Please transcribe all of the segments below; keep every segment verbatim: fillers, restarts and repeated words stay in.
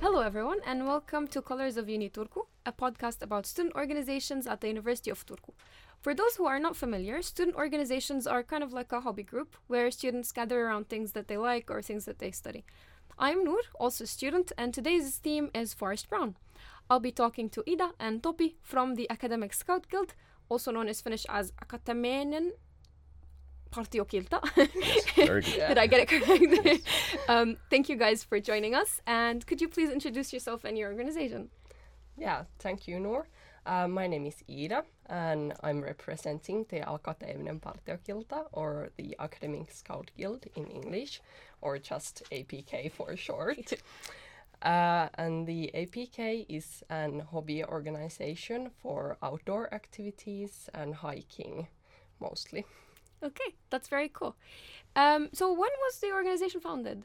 Hello everyone and welcome to Colours of UniTurku, a podcast about student organizations at the University of Turku. For those who are not familiar, student organizations are kind of like a hobby group where students gather around things that they like or things that they study. I'm Noor, also a student, and today's theme is Forest Brown. I'll be talking to Ida and Topi from the Academic Scout Guild, also known as Finnish as Akateeminen Partiokilta. Did I get it correct? Yes. um, thank you guys for joining us, and could you please introduce yourself and your organization? Yeah, thank you, Noor. Uh, my name is Ida, and I'm representing the Akateeminen Partiokilta, or the Academic Scout Guild in English, or just A P K for short. uh, and the A P K is an hobby organization for outdoor activities and hiking, mostly. Okay, that's very cool. Um, so when was the organization founded?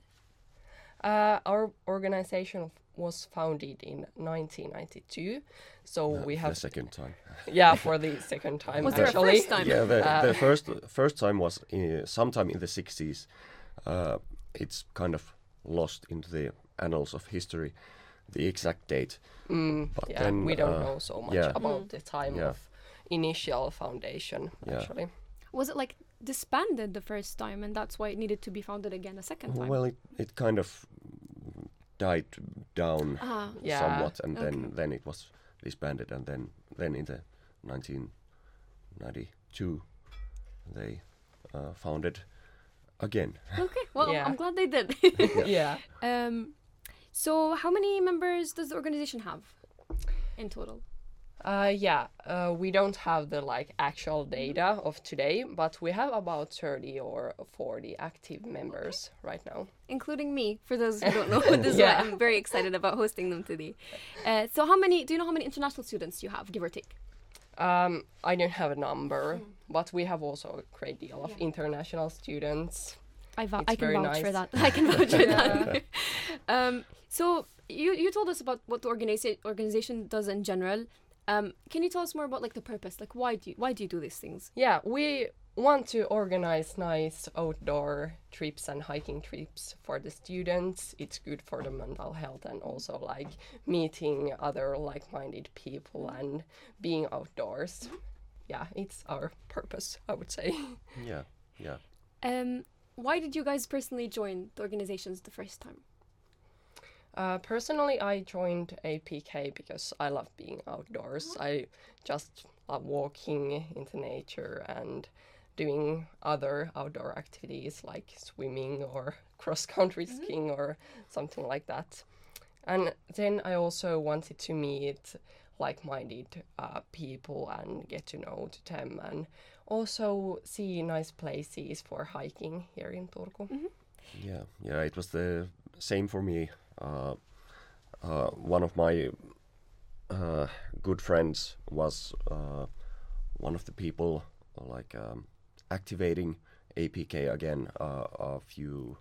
Uh, our organization was founded in nineteen ninety-two, so uh, we have the second time. Yeah, for the second time. Was actually. There a first time? Yeah, the, uh, the first first time was in, sometime in the sixties. Uh, it's kind of lost into the annals of history, the exact date. Mm, but yeah, then, we don't uh, know so much yeah. about mm. the time yeah. of initial foundation. Yeah. Actually, was it like disbanded the first time, and that's why it needed to be founded again a second time? Well, it it kind of. died down ah, yeah. somewhat, and okay. then, then it was disbanded, and then, then in the nineteen ninety-two they uh, founded again. Okay, well, yeah. I'm glad they did. yeah. yeah. Um, so how many members does the organization have in total? Uh, yeah, uh, we don't have the like actual data of today, but we have about thirty or forty active members okay. right now. Including me, for those who don't know. This yeah. is why I'm very excited about hosting them today. Uh, so how many, do you know how many international students you have, give or take? Um, I don't have a number, mm. but we have also a great deal of yeah. international students. I, va- I can vouch nice. for that. I can vouch for yeah. that. um, so you, you told us about what the organiza- organization does in general. Um, can you tell us more about like the purpose? Like, why do you, why do you do these things? Yeah, we want to organize nice outdoor trips and hiking trips for the students. It's good for the mental health and also like meeting other like-minded people and being outdoors. Yeah, it's our purpose, I would say. Yeah, yeah. Um, why did you guys personally join the organizations the first time? Uh, personally, I joined A P K because I love being outdoors. I just love walking into nature and doing other outdoor activities like swimming or cross-country mm-hmm. skiing or something like that. And then I also wanted to meet like-minded uh, people and get to know to them and also see nice places for hiking here in Turku. Mm-hmm. Yeah, yeah, it was the same for me. Uh, uh, one of my uh, good friends was uh, one of the people like um, activating A P K again uh, a few,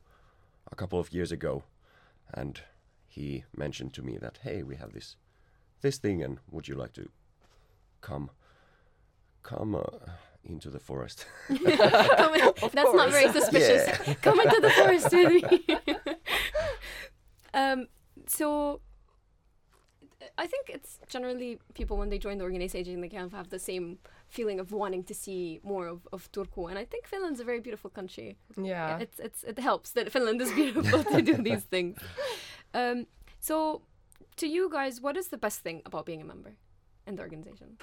a couple of years ago, and he mentioned to me that hey, we have this, this thing, and would you like to come, come uh, into the forest? in, that's not very suspicious. Yeah. Come into the forest with me. Um, so I think it's generally people when they join the organization, they kind of have the same feeling of wanting to see more of, of Turku. And I think Finland's a very beautiful country. Yeah. It's, it's, it helps that Finland is beautiful to do these things. Um, so to you guys, what is the best thing about being a member in the organization?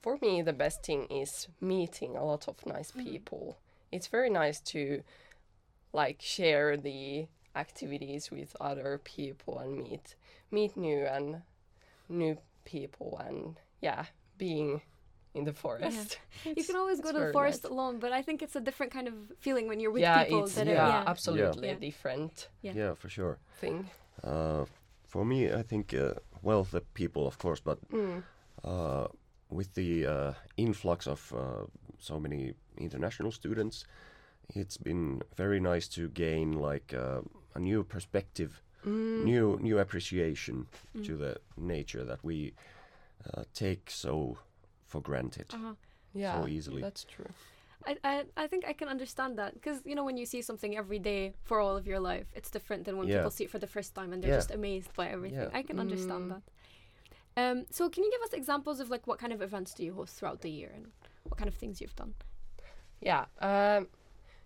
For me, the best thing is meeting a lot of nice people. Mm. It's very nice to like share the activities with other people and meet meet new and new people and yeah being in the forest. Yeah. You can always go to the forest nice. alone, but I think it's a different kind of feeling when you're with yeah, people. It's, that yeah, are, yeah, absolutely yeah. different. Yeah. yeah, for sure. Thing. Uh, for me, I think uh, well, the people, of course, but mm. uh, with the uh, influx of uh, so many international students, it's been very nice to gain like uh, a new perspective, mm. new new appreciation mm. to the nature that we uh, take so for granted, uh-huh. yeah, so easily. That's true. I, I, I think I can understand that, because, you know, when you see something every day for all of your life, it's different than when yeah. people see it for the first time and they're yeah. just amazed by everything. Yeah. I can mm. understand that. Um, so can you give us examples of, like, what kind of events do you host throughout the year and what kind of things you've done? Yeah, um,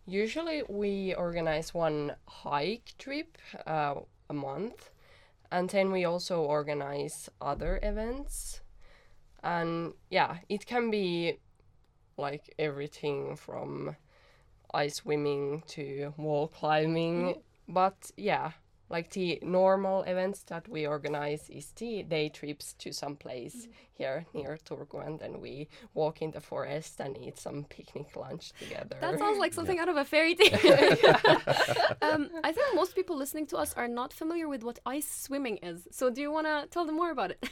usually we organize one hike trip uh, a month, and then we also organize other events. And yeah, it can be like everything from ice swimming to wall climbing. Mm-hmm. But yeah, like the normal events that we organize is the day trips to some place mm-hmm. here near Turku, and then we walk in the forest and eat some picnic lunch together. That sounds like something yeah. out of a fairy tale. um, I think most people listening to us are not familiar with what ice swimming is. So do you want to tell them more about it?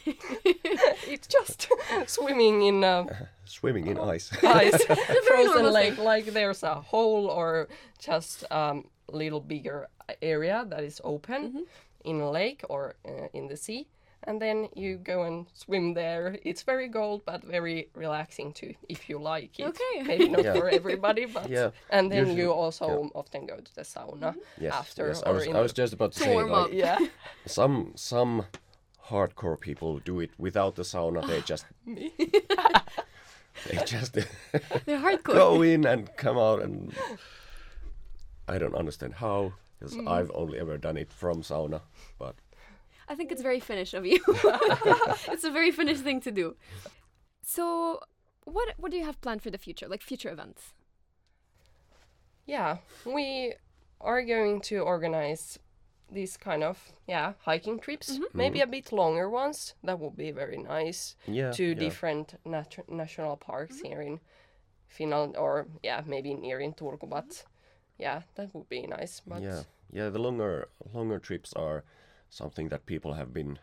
It's just swimming in... Um, swimming in oh, ice. Ice. Frozen lake. Like there's a hole or just a um, little bigger area that is open mm-hmm. in a lake or uh, in the sea, and then you go and swim there. It's very cold but very relaxing too, if you like it. Okay. Maybe not yeah. for everybody, but yeah. and then usually, you also yeah. often go to the sauna mm-hmm. yes, after. Yes, or I was, in I was just about to say, like, yeah. some some hardcore people do it without the sauna. They just they just they're hardcore. Go in and come out, and I don't understand how. Because mm. I've only ever done it from sauna, but... I think it's very Finnish of you. It's a very Finnish thing to do. So, what what do you have planned for the future, like future events? Yeah, we are going to organize these kind of, yeah, hiking trips. Mm-hmm. Maybe mm. a bit longer ones. That would be very nice. Yeah, to yeah. different nat- national parks mm-hmm. here in Finland, or, yeah, maybe near in Turku, but... Mm-hmm. Yeah, that would be nice. But yeah, yeah, the longer longer trips are something that people have been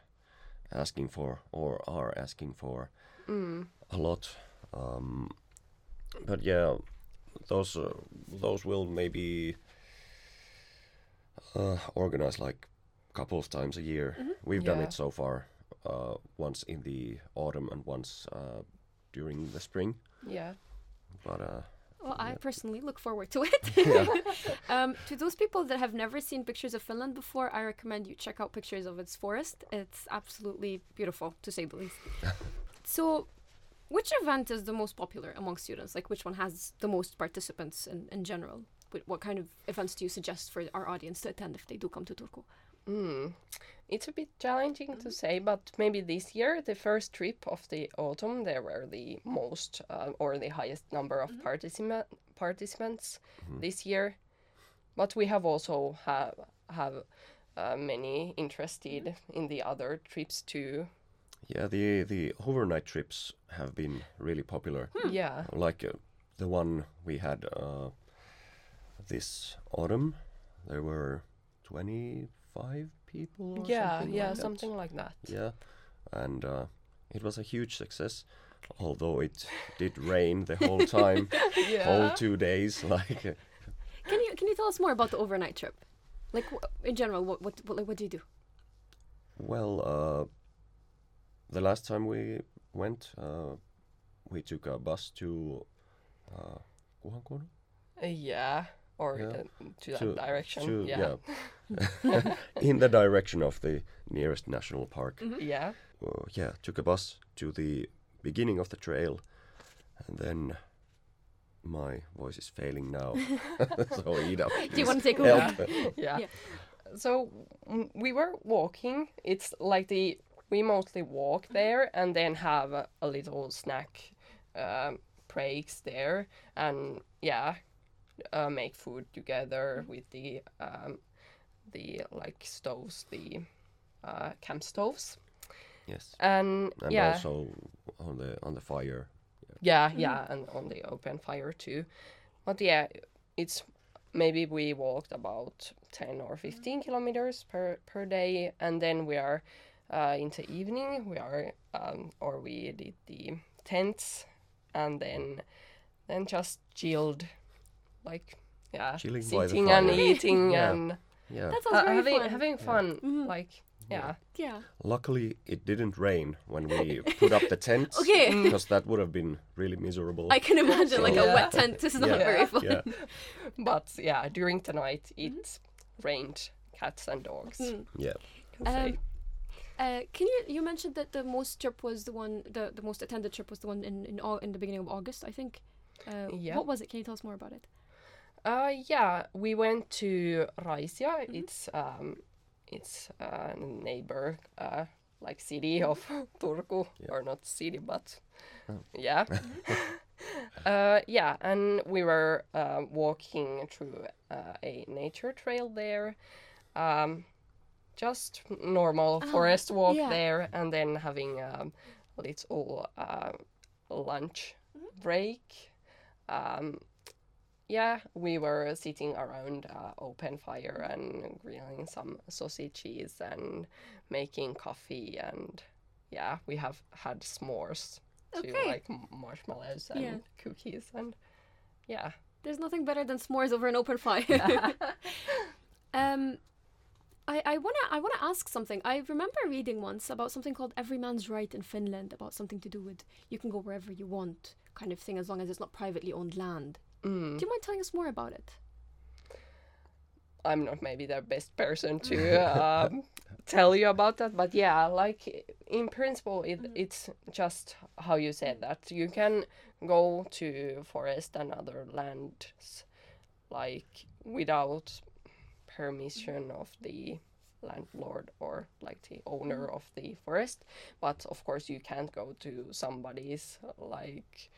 asking for or are asking for mm. a lot. Um, but yeah, those uh, those will maybe uh, organize like a couple of times a year. Mm-hmm. We've yeah. done it so far, uh, once in the autumn and once uh, during the spring. Yeah, but. Uh, Well, I personally look forward to it. Yeah. um, to those people that have never seen pictures of Finland before, I recommend you check out pictures of its forest. It's absolutely beautiful, to say the least. So, which event is the most popular among students? Like, which one has the most participants in, in general? What, what kind of events do you suggest for our audience to attend if they do come to Turku? Mm. It's a bit challenging mm-hmm. to say, but maybe this year, the first trip of the autumn, there were the most uh, or the highest number of mm-hmm. participant participants mm-hmm. this year. But we have also have have uh, many interested mm-hmm. in the other trips too. Yeah, the the overnight trips have been really popular. Hmm. Yeah, like uh, the one we had uh, this autumn, there were twenty. Five people or yeah something yeah like something that. like that yeah and uh, it was a huge success, although it did rain the whole time. Yeah. Whole two days, like. can you can you tell us more about the overnight trip, like w- in general what what what, like, what do you do? Well, uh, the last time we went, uh, we took a bus to uh, Uhankuru? Uh, yeah Or yeah. uh, to that to, direction, to, yeah. yeah. In the direction of the nearest national park. Mm-hmm. Yeah. Uh, yeah, took a bus to the beginning of the trail, and then my voice is failing now. So Ida, do you want to take over? Yeah. yeah. So m- we were walking. It's like the we mostly walk there and then have a, a little snack um, breaks there, and yeah. Uh, make food together mm-hmm. with the um, the like stoves, the uh, camp stoves. Yes, and, and yeah, also on the on the fire. Yeah, yeah, mm-hmm. yeah, and on the open fire too. But yeah, it's maybe we walked about ten or fifteen mm-hmm. kilometers per per day, and then we are uh, in the evening. We are um, or we did the tents, and then then just chilled. Like, yeah, Chilling sitting and eating yeah. and yeah. Yeah. That sounds uh, very having, fun. having fun. Yeah. Mm-hmm. Like, Yeah. Yeah. Luckily, it didn't rain when we put up the tents. Okay. Because that would have been really miserable. I can imagine, so, like yeah. a wet tent is not yeah. very fun. Yeah. But yeah, during the night, it mm-hmm. rained cats and dogs. Mm. Yeah. Um, uh, can you? You mentioned that the most trip was the one, the, the most attended trip was the one in in, in the beginning of August, I think. Uh, yeah. What was it? Can you tell us more about it? Uh, yeah, we went to Raisio. Mm-hmm. It's um. It's a neighbor, uh, like city of Turku, yeah. or not city, but oh. yeah. uh, yeah, and we were uh, walking through uh, a nature trail there, um, just normal oh, forest walk yeah. there, and then having a little uh, lunch mm-hmm. break. Um, Yeah, we were sitting around uh, open fire and grilling some sausages and making coffee, and yeah, we have had s'mores okay. too, like marshmallows and yeah. cookies, and yeah. There's nothing better than s'mores over an open fire. um, I, I wanna I wanna ask something. I remember reading once about something called Every Man's Right in Finland, about something to do with you can go wherever you want kind of thing, as long as it's not privately owned land. Mm. Do you mind telling us more about it? I'm not maybe the best person to um, tell you about that, but yeah, like in principle, it, mm. it's just how you said that. You can go to forest and other lands, like without permission of the landlord or like the owner of the forest, but of course you can't go to somebody's like...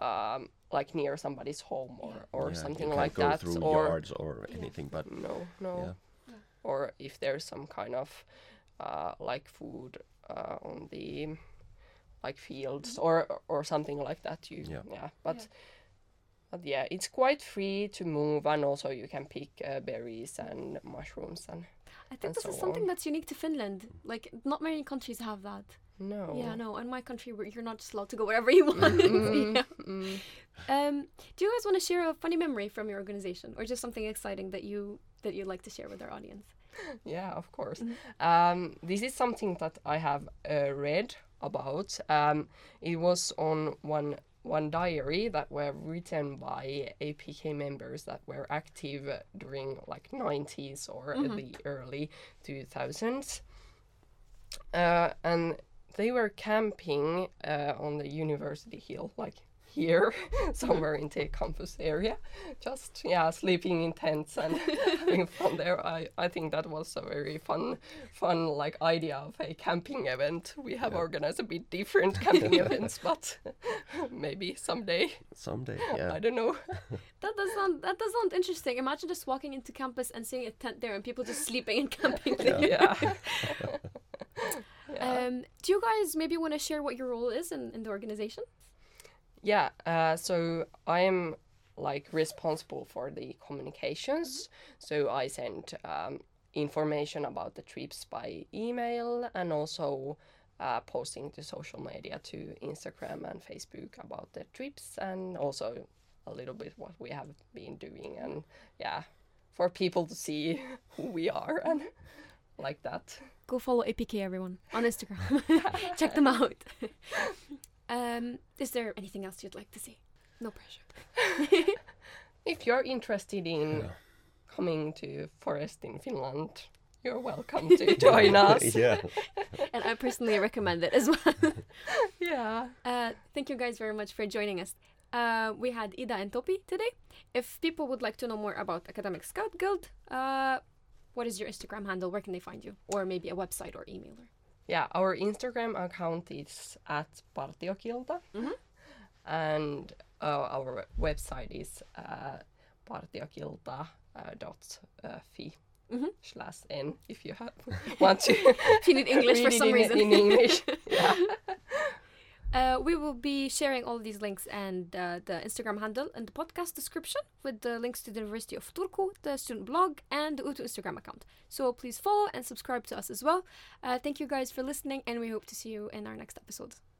Um, like near somebody's home or, or yeah, something like that. You can't go through yards or yeah. anything, but... No, no. Yeah. Yeah. Or if there's some kind of, uh, like, food uh, on the, like, fields mm-hmm. or or something like that. You Yeah. yeah but, yeah. but, yeah, it's quite free to move, and also you can pick uh, berries and mushrooms and I think and this so is something on. That's unique to Finland. Like, not many countries have that. No. Yeah, no. In my country, you're not just allowed to go wherever you want. Mm-hmm. yeah. mm. um, do you guys want to share a funny memory from your organization, or just something exciting that you that you like to share with our audience? Yeah, of course. Mm-hmm. Um, this is something that I have uh, read about. Um, it was on one one diary that were written by A P K members that were active during like nineties or mm-hmm. the early two thousands, uh, and. They were camping uh, on the University Hill, like here, somewhere in the campus area. Just, yeah, sleeping in tents and having fun there. I, I think that was a very fun, fun like idea of a camping event. We have yeah. organized a bit different camping events, but maybe someday. Someday, yeah. I don't know. That does sound, that does sound interesting. Imagine just walking into campus and seeing a tent there and people just sleeping and camping there. Yeah. yeah. Yeah. Um, do you guys maybe want to share what your role is in, in the organization? Yeah, uh, so I am like responsible for the communications. So I send um, information about the trips by email, and also uh, posting to social media, to Instagram and Facebook about the trips, and also a little bit what we have been doing, and yeah, for people to see who we are and like that. Go follow A P K, everyone, on Instagram. Check them out. um, is there anything else you'd like to say? No pressure. If you're interested in yeah. coming to forest in Finland, you're welcome to join us. Yeah. And I personally recommend it as well. yeah. Uh, thank you guys very much for joining us. Uh, we had Ida and Topi today. If people would like to know more about Academic Scout Guild, uh, what is your Instagram handle? Where can they find you? Or maybe a website or email? Or... Yeah, our Instagram account is at Partiokilta. Mm-hmm. And uh, our website is uh, partiokilta dot f i mm-hmm. slash n if you have, want to. If you need English for some in, reason. In English. yeah. Uh, we will be sharing all these links and uh, the Instagram handle in the podcast description, with the links to the University of Turku, the student blog, and the U T U Instagram account. So please follow and subscribe to us as well. Uh, thank you guys for listening, and we hope to see you in our next episode.